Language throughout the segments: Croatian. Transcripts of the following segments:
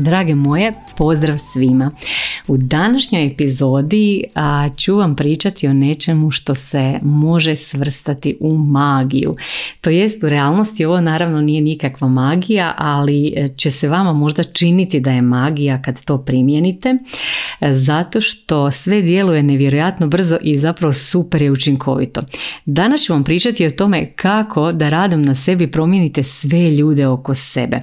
Drage moje, pozdrav svima. U današnjoj epizodi ću vam pričati o nečemu što se može svrstati u magiju. To jest, u realnosti ovo naravno nije nikakva magija, ali će se vama možda činiti da je magija kad to primijenite, zato što sve djeluje nevjerojatno brzo i zapravo super je učinkovito. Danas ću vam pričati o tome kako da radom na sebi promijenite sve ljude oko sebe.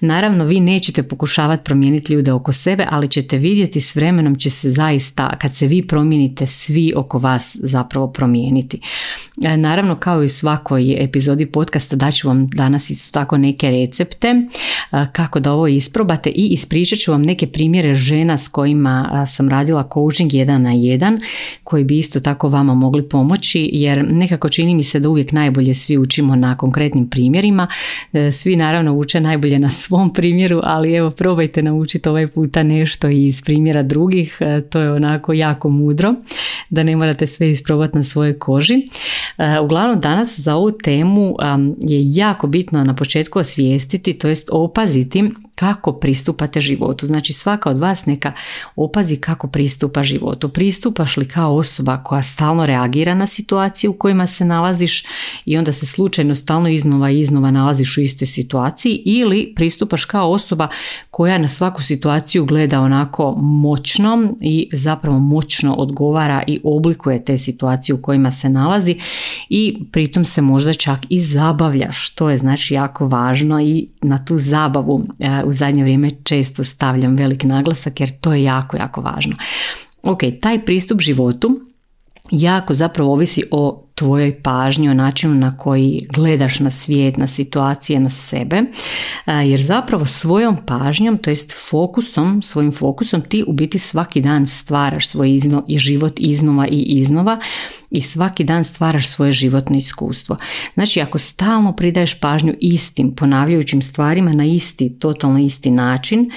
Naravno, vi nećete pokušavati promijeniti ljude oko sebe, ali ćete vidjeti s vremenom će se zaista, kad se vi promijenite, svi oko vas zapravo promijeniti. Naravno, kao i u svakoj epizodi podcasta, daću vam danas isto tako neke recepte kako da ovo isprobate i ispričat ću vam neke primjere žena s kojima sam radila coaching 1 na 1 koji bi isto tako vama mogli pomoći, jer nekako čini mi se da uvijek najbolje svi učimo na konkretnim primjerima. Svi naravno uče najbolje na svom primjeru, ali evo probajte naučiti ovaj puta nešto iz primjera drugih, to je onako jako mudro da ne morate sve isprobati na svojoj koži. Uglavnom, danas za ovu temu je jako bitno na početku osvijestiti, to jest opaziti kako pristupate životu. Znači, svaka od vas neka opazi kako pristupa životu. Pristupaš li kao osoba koja stalno reagira na situaciju u kojima se nalaziš i onda se slučajno stalno iznova nalaziš u istoj situaciji, ili pristupaš kao osoba koja na svaku situaciju gleda onako moćno i zapravo moćno odgovara i oblikuje te situacije u kojima se nalazi i pritom se možda čak i zabavlja, što je znači jako važno i na tu zabavu u zadnje vrijeme često stavljam veliki naglasak jer to je jako, jako važno. Ok, taj pristup životu jako zapravo ovisi o tvojoj pažnji, o načinu na koji gledaš na svijet, na situacije, na sebe, jer zapravo svojom pažnjom, to jest svojim fokusom ti u biti svaki dan stvaraš svoj život iznova i svaki dan stvaraš svoje životno iskustvo. Znači, ako stalno pridaješ pažnju istim ponavljajućim stvarima na totalno isti način,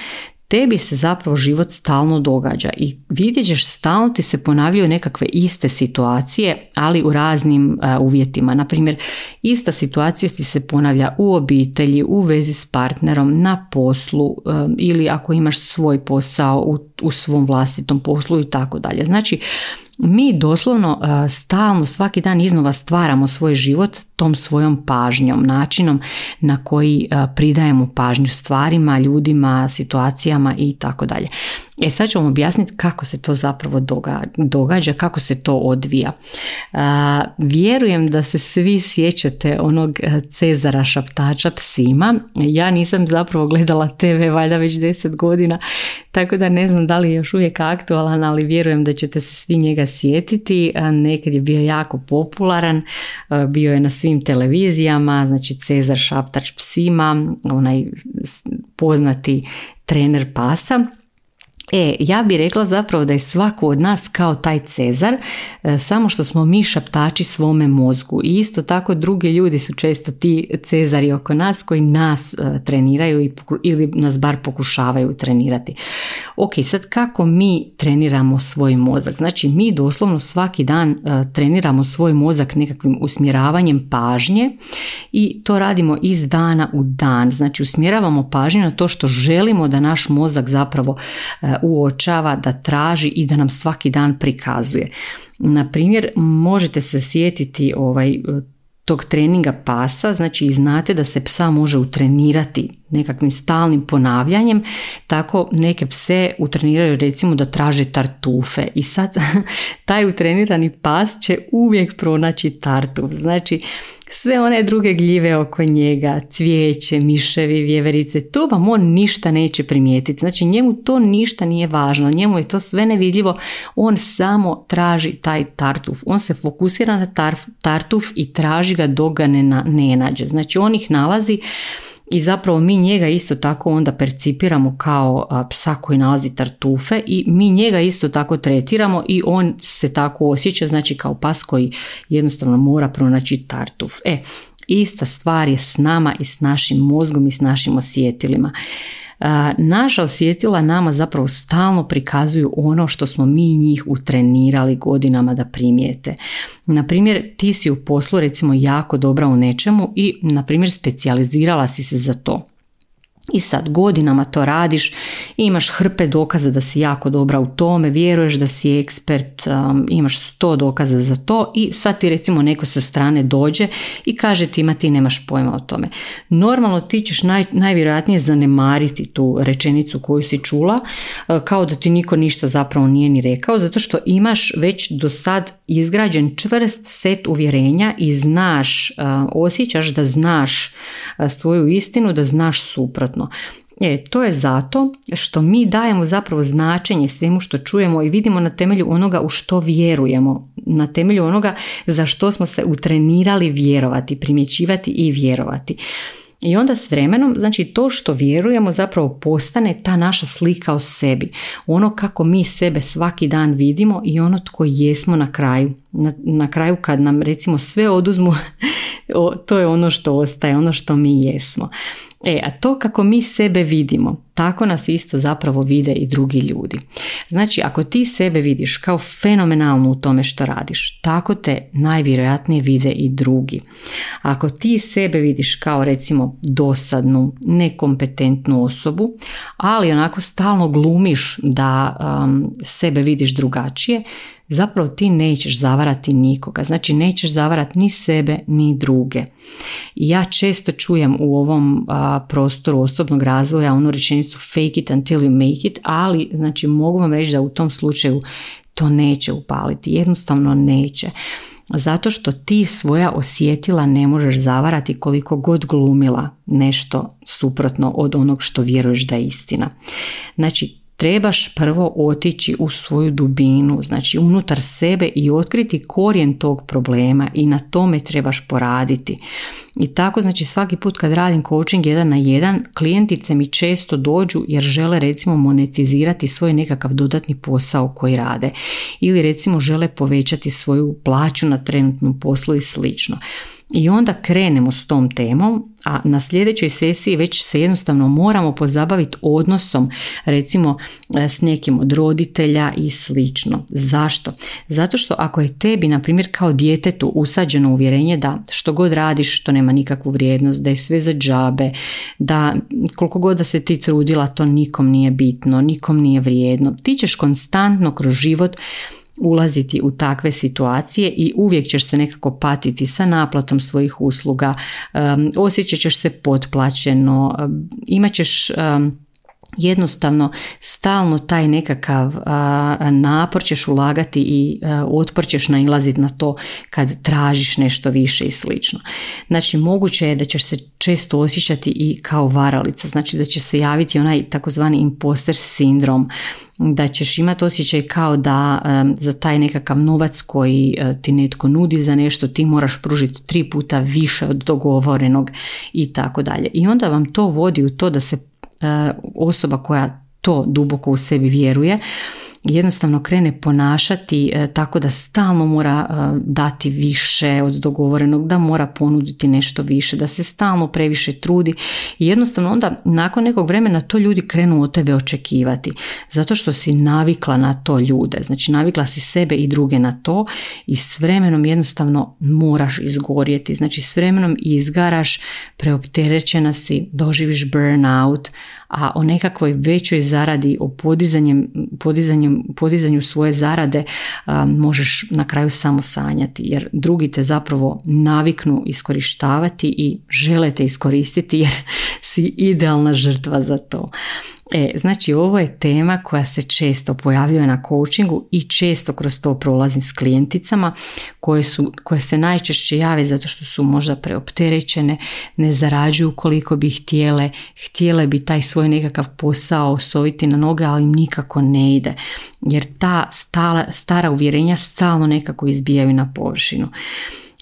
tebi se zapravo život stalno događa i vidjet ćeš stalno ti se ponavljaju nekakve iste situacije, ali u raznim uvjetima. Naprimjer, ista situacija ti se ponavlja u obitelji, u vezi s partnerom, na poslu ili ako imaš svoj posao u svom vlastitom poslu i tako dalje. Znači, mi doslovno stalno svaki dan iznova stvaramo svoj život tom svojom pažnjom, načinom na koji pridajemo pažnju stvarima, ljudima, situacijama i tako dalje. E sad ću vam objasniti kako se to zapravo događa, kako se to odvija. Vjerujem da se svi sjećate onog Cezara Šaptača psima. Ja nisam zapravo gledala TV valjda već 10 godina, tako da ne znam da li je još uvijek aktualan, ali vjerujem da ćete se svi njega sjetiti. Nekad je bio jako popularan, bio je na svim televizijama, znači Cesar Šaptač psima, onaj poznati trener pasa. Ja bih rekla zapravo da je svako od nas kao taj Cezar, samo što smo mi šaptači svome mozgu i isto tako drugi ljudi su često ti Cezari oko nas koji nas treniraju ili nas bar pokušavaju trenirati. Ok, sad kako mi treniramo svoj mozak? Znači, mi doslovno svaki dan treniramo svoj mozak nekakvim usmjeravanjem pažnje i to radimo iz dana u dan. Znači, usmjeravamo pažnju na to što želimo da naš mozak zapravo uočava, da traži i da nam svaki dan prikazuje. Na primjer, možete se sjetiti tog treninga pasa, znači i znate da se psa može utrenirati nekakvim stalnim ponavljanjem, tako neke pse utreniraju recimo da traže tartufe i sad taj utrenirani pas će uvijek pronaći tartuf, znači sve one druge gljive oko njega, cvijeće, miševi, vjeverice, to vam on ništa neće primijetiti, znači njemu to ništa nije važno, njemu je to sve nevidljivo, on samo traži taj tartuf, on se fokusira na tartuf i traži ga dok ga ne nađe, znači on ih nalazi I zapravo mi njega isto tako onda percipiramo kao psa koji nalazi tartufe i mi njega isto tako tretiramo i on se tako osjeća, znači kao pas koji jednostavno mora pronaći tartuf. Ista stvar je s nama i s našim mozgom i s našim osjetilima. Naša osjetila nama zapravo stalno prikazuju ono što smo mi njih utrenirali godinama da primijete. Naprimjer, ti si u poslu recimo jako dobra u nečemu i naprimjer specijalizirala si se za to. I sad godinama to radiš, imaš hrpe dokaza da si jako dobra u tome, vjeruješ da si ekspert, imaš 100 dokaza za to i sad ti recimo neko sa strane dođe i kaže ti ma ti nemaš pojma o tome. Normalno ti ćeš najvjerojatnije zanemariti tu rečenicu koju si čula, kao da ti niko ništa zapravo nije ni rekao, zato što imaš već do sad izgrađen čvrst set uvjerenja i znaš, osjećaš da znaš svoju istinu, da znaš suprotno. To je zato što mi dajemo zapravo značenje svemu što čujemo i vidimo na temelju onoga u što vjerujemo, na temelju onoga za što smo se utrenirali vjerovati, primjećivati i vjerovati. I onda s vremenom, znači to što vjerujemo zapravo postane ta naša slika o sebi, ono kako mi sebe svaki dan vidimo i ono tko jesmo na kraju. Na kraju kad nam recimo sve oduzmu, to je ono što ostaje, ono što mi jesmo. A to kako mi sebe vidimo, tako nas isto zapravo vide i drugi ljudi. Znači, ako ti sebe vidiš kao fenomenalno u tome što radiš, tako te najvjerojatnije vide i drugi. Ako ti sebe vidiš kao recimo dosadnu, nekompetentnu osobu, ali onako stalno glumiš da sebe vidiš drugačije, zapravo ti nećeš zavarati nikoga, znači nećeš zavarati ni sebe ni druge. Ja često čujem u ovom prostoru osobnog razvoja onu rečenicu fake it until you make it, ali znači mogu vam reći da u tom slučaju to neće upaliti, jednostavno neće. Zato što ti svoja osjetila ne možeš zavarati koliko god glumila nešto suprotno od onog što vjeruješ da je istina. Znači, trebaš prvo otići u svoju dubinu, znači unutar sebe i otkriti korijen tog problema i na tome trebaš poraditi. I tako znači svaki put kad radim coaching 1 na 1, klijentice mi često dođu jer žele recimo monetizirati svoj nekakav dodatni posao koji rade ili recimo žele povećati svoju plaću na trenutnom poslu i slično. I onda krenemo s tom temom, a na sljedećoj sesiji već se jednostavno moramo pozabaviti odnosom recimo s nekim od roditelja i slično. Zašto? Zato što ako je tebi na primjer kao djetetu usađeno uvjerenje da što god radiš to nema nikakvu vrijednost, da je sve za džabe, da koliko god da se ti trudila to nikom nije bitno, nikom nije vrijedno, ti ćeš konstantno kroz život ulaziti u takve situacije i uvijek ćeš se nekako patiti sa naplatom svojih usluga, osjećat ćeš se potplaćeno, imat ćeš jednostavno stalno taj nekakav napor ćeš ulagati i otpor ćeš nailaziti na to kad tražiš nešto više i slično. Znači moguće je da ćeš se često osjećati i kao varalica, znači da će se javiti onaj takozvani imposter sindrom, da ćeš imati osjećaj kao da za taj nekakav novac koji ti netko nudi za nešto ti moraš pružiti 3 puta više od dogovorenog i tako dalje. I onda vam to vodi u to da se osoba koja to duboko u sebi vjeruje jednostavno krene ponašati tako da stalno mora dati više od dogovorenog, da mora ponuditi nešto više, da se stalno previše trudi i jednostavno onda nakon nekog vremena to ljudi krenu od tebe očekivati zato što si navikla na to ljude, znači navikla si sebe i druge na to i s vremenom jednostavno moraš izgorjeti, znači s vremenom izgaraš, preopterećena si, doživiš burnout, a o nekakvoj većoj zaradi, o podizanju svoje zarade možeš na kraju samo sanjati jer drugi te zapravo naviknu iskorištavati i žele te iskoristiti jer si idealna žrtva za to. Znači ovo je tema koja se često pojavljuje na coachingu i često kroz to prolazim s klijenticama koje se najčešće jave zato što su možda preopterećene, ne zarađuju koliko bi htjele bi taj svoj nekakav posao osoviti na noge, ali im nikako ne ide jer ta stara uvjerenja stalno nekako izbijaju na površinu.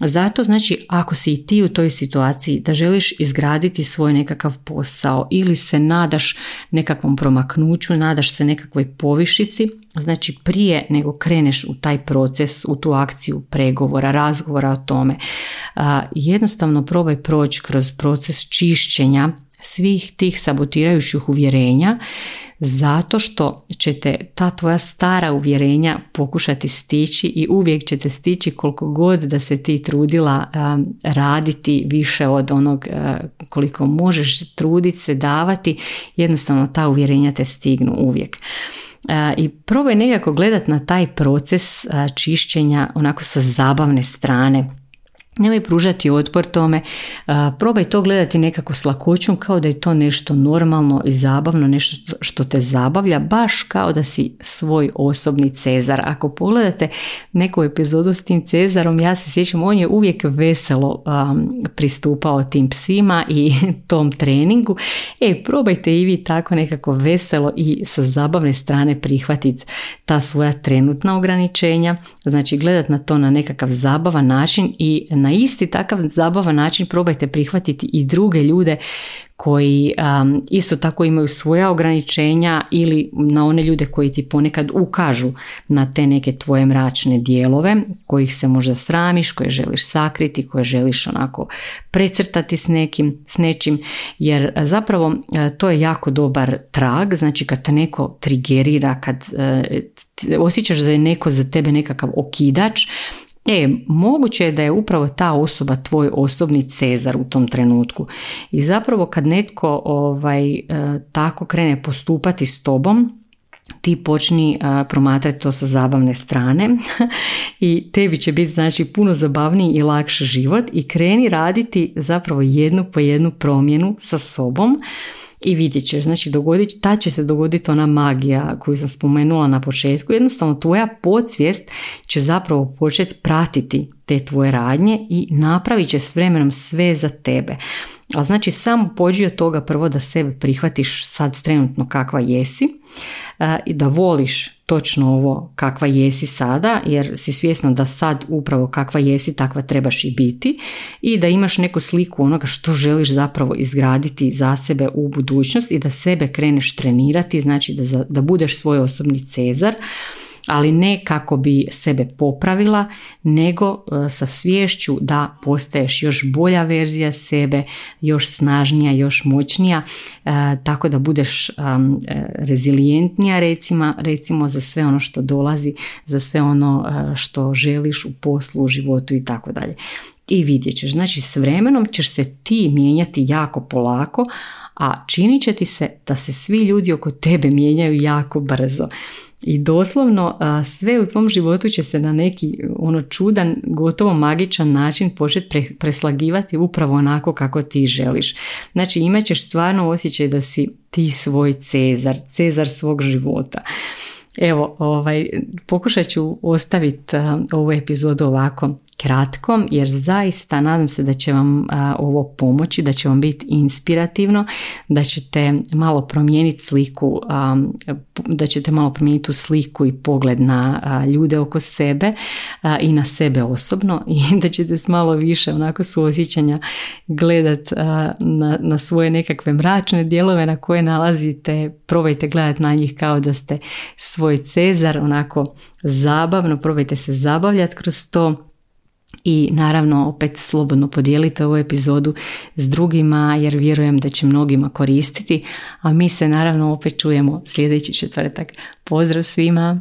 Zato, znači, ako si i ti u toj situaciji da želiš izgraditi svoj nekakav posao ili se nadaš nekakvom promaknuću, nadaš se nekakvoj povišici, znači prije nego kreneš u taj proces, u tu akciju pregovora, razgovora o tome, jednostavno probaj proći kroz proces čišćenja svih tih sabotirajućih uvjerenja, zato što ćete ta tvoja stara uvjerenja pokušati stići i uvijek ćete stići koliko god da se ti trudila raditi više od onog koliko možeš truditi se davati, jednostavno ta uvjerenja te stignu uvijek. I probaj nekako gledati na taj proces čišćenja onako sa zabavne strane. Nemoj pružati otpor tome, probaj to gledati nekako s lakoćom kao da je to nešto normalno i zabavno, nešto što te zabavlja, baš kao da si svoj osobni Cezar. Ako pogledate neku epizodu s tim Cezarom, ja se sjećam, on je uvijek veselo pristupao tim psima i tom treningu. Probajte i vi tako nekako veselo i sa zabavne strane prihvatiti ta svoja trenutna ograničenja, znači gledati na to na nekakav zabavan način i na isti takav zabavan način probajte prihvatiti i druge ljude koji isto tako imaju svoja ograničenja ili na one ljude koji ti ponekad ukažu na te neke tvoje mračne dijelove kojih se možda sramiš, koje želiš sakriti, koje želiš onako precrtati s nečim, jer zapravo to je jako dobar trag, znači kad te neko trigerira, kad osjećaš da je neko za tebe nekakav okidač, moguće je da je upravo ta osoba tvoj osobni Cezar u tom trenutku. I zapravo kad netko tako krene postupati s tobom, ti počni promatrati to sa zabavne strane i tebi će biti, znači, puno zabavniji i lakši život i kreni raditi zapravo jednu po jednu promjenu sa sobom. I vidjet ćeš, znači ta će se dogoditi ona magija koju sam spomenula na početku, jednostavno tvoja podsvijest će zapravo početi pratiti te tvoje radnje i napravit će s vremenom sve za tebe. A znači samo pođi od toga prvo da sebe prihvatiš sad trenutno kakva jesi i da voliš točno ovo kakva jesi sada, jer si svjesna da sad upravo kakva jesi takva trebaš i biti i da imaš neku sliku onoga što želiš zapravo izgraditi za sebe u budućnost i da sebe kreneš trenirati, znači da budeš svoj osobni Cezar, ali ne kako bi sebe popravila, nego sa sviješću da postaješ još bolja verzija sebe, još snažnija, još moćnija, tako da budeš rezilijentnija recimo za sve ono što dolazi, za sve ono što želiš u poslu, u životu i tako dalje. I vidjet ćeš, znači s vremenom ćeš se ti mijenjati jako polako, a činit će ti se da se svi ljudi oko tebe mijenjaju jako brzo. I doslovno sve u tvom životu će se na neki čudan, gotovo magičan način početi preslagivati upravo onako kako ti želiš. Znači imat ćeš stvarno osjećaj da si ti svoj Cezar, Cezar svog života. Evo, pokušat ću ostaviti ovu epizodu ovako kratkom, jer zaista nadam se da će vam ovo pomoći, da će vam biti inspirativno, da ćete malo promijeniti sliku, da ćete malo promijeniti tu sliku i pogled na ljude oko sebe i na sebe osobno i da ćete s malo više onako suosjećanja gledati na svoje nekakve mračne dijelove na koje nalazite, probajte gledati na njih kao da ste svoj Cezar, onako zabavno, probajte se zabavljati kroz to. I naravno opet slobodno podijelite ovu epizodu s drugima jer vjerujem da će mnogima koristiti, a mi se naravno opet čujemo sljedeći četvrtak. Pozdrav svima!